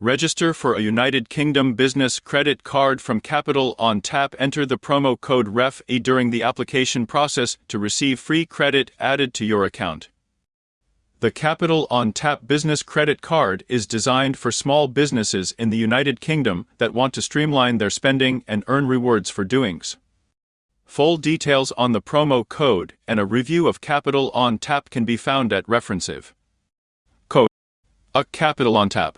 Register for a United Kingdom business credit card from Capital on Tap. Enter the promo code REFF362E during the application process to receive free credit added to your account. The Capital on Tap business credit card is designed for small businesses in the United Kingdom that want to streamline their spending and earn rewards for doings. Full details on the promo code and a review of Capital on Tap can be found at references.co/capitalOnTap.